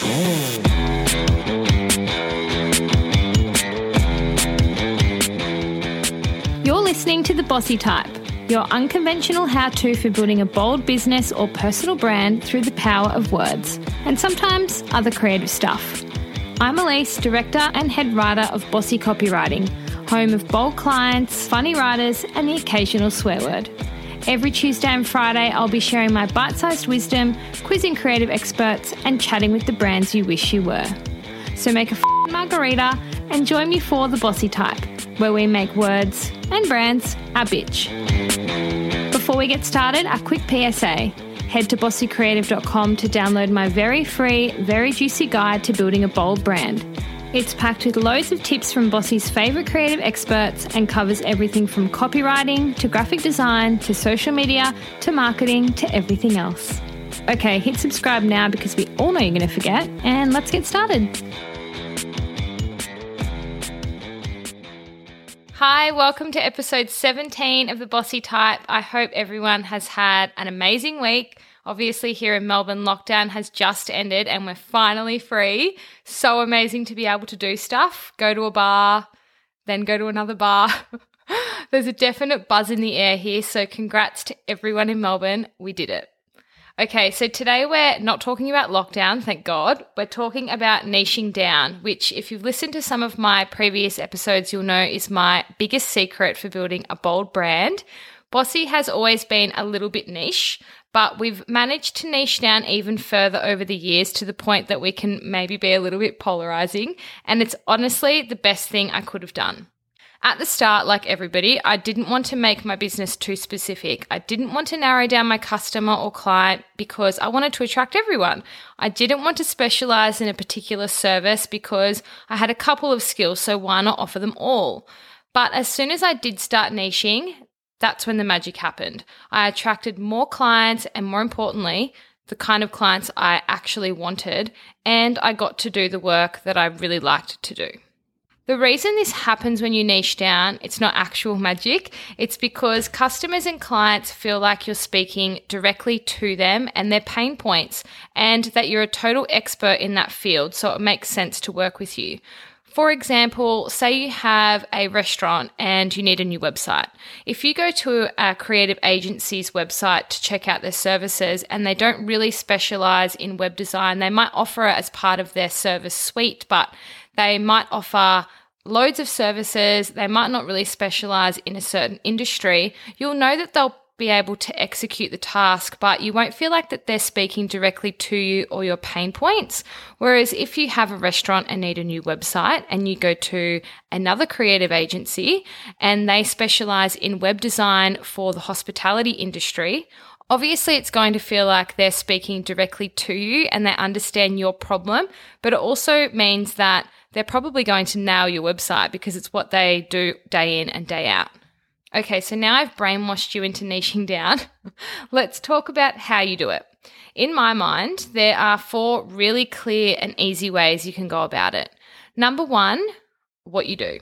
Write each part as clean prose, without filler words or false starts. You're listening to The Bossy Type, your unconventional how-to for building a bold business or personal brand through the power of words, and sometimes other creative stuff. I'm Alyce, director and head writer of Bossy Copywriting, home of bold clients, funny writers, and the occasional swear word. Every Tuesday and Friday, I'll be sharing my bite-sized wisdom, quizzing creative experts, and chatting with the brands you wish you were. So make a f***ing margarita and join me for The Bossy Type, where we make words and brands our bitch. Before we get started, a quick PSA. Head to bossycreative.com to download my very free, very juicy guide to building a bold brand. It's packed with loads of tips from Bossy's favourite creative experts and covers everything from copywriting to graphic design to social media to marketing to everything else. Okay, hit subscribe now because we all know you're going to forget, and let's get started. Hi, welcome to episode 17 of The Bossy Type. I hope everyone has had an amazing week. Obviously, here in Melbourne, lockdown has just ended and we're finally free. So amazing to be able to do stuff, go to a bar, then go to another bar. There's a definite buzz in the air here, so congrats to everyone in Melbourne. We did it. Okay, so today we're not talking about lockdown, thank God. We're talking about niching down, which if you've listened to some of my previous episodes, you'll know is my biggest secret for building a bold brand. Bossy has always been a little bit niche, but we've managed to niche down even further over the years to the point that we can maybe be a little bit polarizing, and it's honestly the best thing I could have done. At the start, like everybody, I didn't want to make my business too specific. I didn't want to narrow down my customer or client because I wanted to attract everyone. I didn't want to specialize in a particular service because I had a couple of skills, so why not offer them all? But as soon as I did start niching, that's when the magic happened. I attracted more clients and, more importantly, the kind of clients I actually wanted, and I got to do the work that I really liked to do. The reason this happens when you niche down, it's not actual magic. It's because customers and clients feel like you're speaking directly to them and their pain points, and that you're a total expert in that field, so it makes sense to work with you. For example, say you have a restaurant and you need a new website. If you go to a creative agency's website to check out their services and they don't really specialize in web design, they might offer it as part of their service suite, but they might offer loads of services. They might not really specialize in a certain industry. You'll know that they'll be able to execute the task, but you won't feel like that they're speaking directly to you or your pain points. Whereas if you have a restaurant and need a new website and you go to another creative agency and they specialize in web design for the hospitality industry, obviously it's going to feel like they're speaking directly to you and they understand your problem, but it also means that they're probably going to nail your website because it's what they do day in and day out. Okay, so now I've brainwashed you into niching down. Let's talk about how you do it. In my mind, there are four really clear and easy ways you can go about it. Number one, what you do.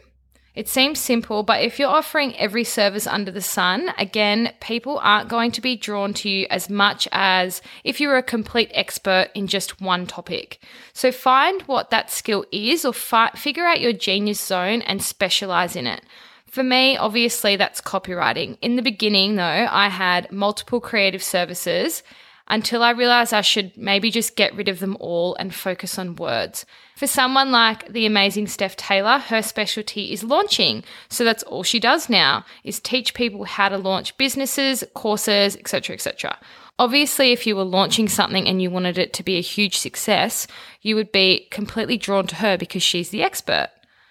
It seems simple, but if you're offering every service under the sun, again, people aren't going to be drawn to you as much as if you're a complete expert in just one topic. So find what that skill is or figure out your genius zone and specialize in it. For me, obviously, that's copywriting. In the beginning, though, I had multiple creative services until I realized I should maybe just get rid of them all and focus on words. For someone like the amazing Steph Taylor, her specialty is launching. So that's all she does now is teach people how to launch businesses, courses, etc., etc. Obviously, if you were launching something and you wanted it to be a huge success, you would be completely drawn to her because she's the expert.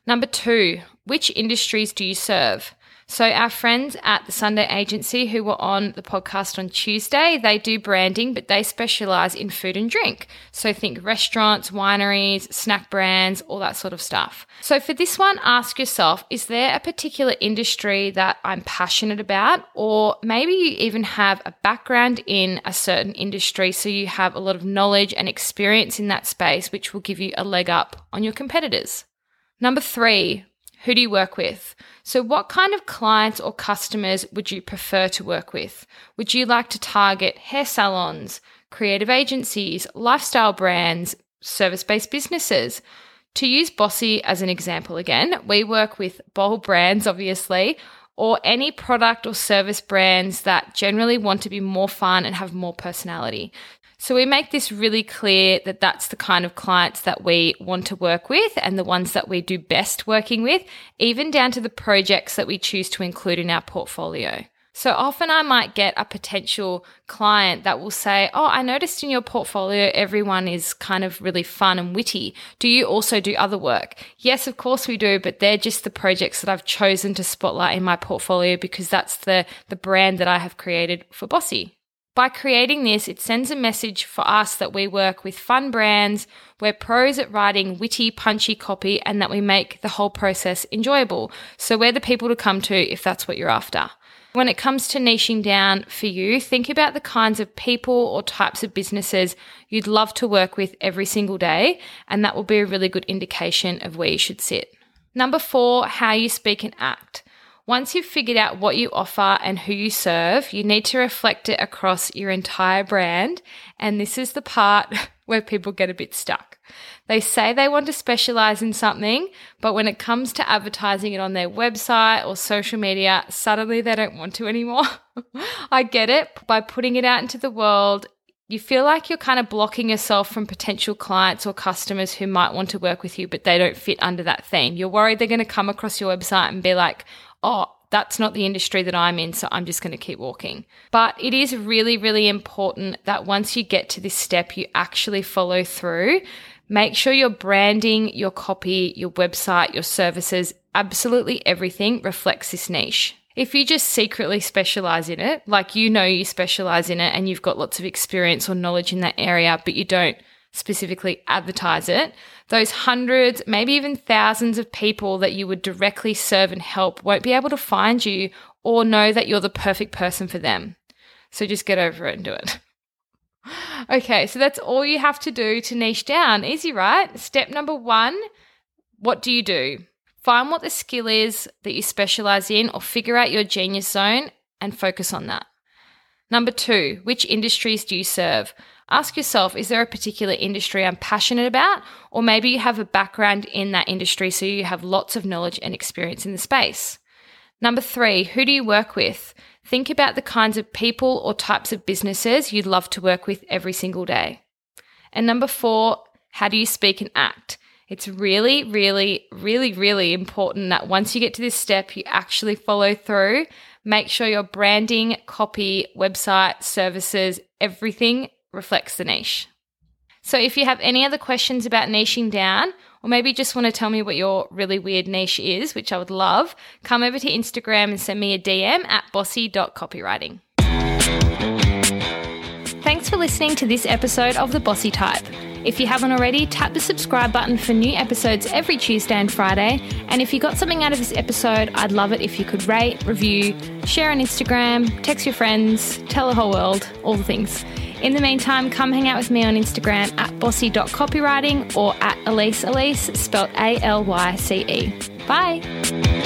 Number two, which industries do you serve? So our friends at the Sunday Agency who were on the podcast on Tuesday, they do branding, but they specialize in food and drink. So think restaurants, wineries, snack brands, all that sort of stuff. So for this one, ask yourself, is there a particular industry that I'm passionate about? Or maybe you even have a background in a certain industry, so you have a lot of knowledge and experience in that space, which will give you a leg up on your competitors. Number three, who do you work with? So what kind of clients or customers would you prefer to work with? Would you like to target hair salons, creative agencies, lifestyle brands, service-based businesses. To use Bossy as an example again, we work with bold brands, obviously, or any product or service brands that generally want to be more fun and have more personality. So we make this really clear that that's the kind of clients that we want to work with and the ones that we do best working with, even down to the projects that we choose to include in our portfolio. So often I might get a potential client that will say, oh, I noticed in your portfolio everyone is kind of really fun and witty. Do you also do other work? Yes, of course we do, but they're just the projects that I've chosen to spotlight in my portfolio because that's the brand that I have created for Bossy. By creating this, it sends a message for us that we work with fun brands, we're pros at writing witty, punchy copy, and that we make the whole process enjoyable. So we're the people to come to if that's what you're after. When it comes to niching down for you, think about the kinds of people or types of businesses you'd love to work with every single day, and that will be a really good indication of where you should sit. Number 4, how you speak and act. Once you've figured out what you offer and who you serve, you need to reflect it across your entire brand, and this is the part where people get a bit stuck. They say they want to specialize in something, but when it comes to advertising it on their website or social media, suddenly they don't want to anymore. I get it. By putting it out into the world, you feel like you're kind of blocking yourself from potential clients or customers who might want to work with you, but they don't fit under that theme. You're worried they're going to come across your website and be like, oh, that's not the industry that I'm in, so I'm just going to keep walking. But it is really, really important that once you get to this step, you actually follow through. Make sure your branding, your copy, your website, your services, absolutely everything reflects this niche. If you just secretly specialize in it, like you know you specialize in it and you've got lots of experience or knowledge in that area, but you don't specifically advertise it, those hundreds, maybe even thousands of people that you would directly serve and help won't be able to find you or know that you're the perfect person for them. So just get over it and do it. Okay, so that's all you have to do to niche down. Easy, right? Step number 1, what do you do? Find what the skill is that you specialize in or figure out your genius zone and focus on that. Number 2, which industries do you serve? Ask yourself, is there a particular industry I'm passionate about? Or maybe you have a background in that industry, so you have lots of knowledge and experience in the space. Number 3, who do you work with? Think about the kinds of people or types of businesses you'd love to work with every single day. And number 4, how do you speak and act? It's really, really, really, really important that once you get to this step, you actually follow through. Make sure your branding, copy, website, services, everything reflects the niche. So if you have any other questions about niching down, or maybe just want to tell me what your really weird niche is, which I would love, come over to Instagram and send me a DM at bossy.copywriting. Thanks for listening to this episode of The Bossy Type. If you haven't already, tap the subscribe button for new episodes every Tuesday and Friday. And if you got something out of this episode, I'd love it if you could rate, review, share on Instagram, text your friends, tell the whole world, all the things. In the meantime, come hang out with me on Instagram at bossy.copywriting or at Alyce, spelled A-L-Y-C-E. Bye.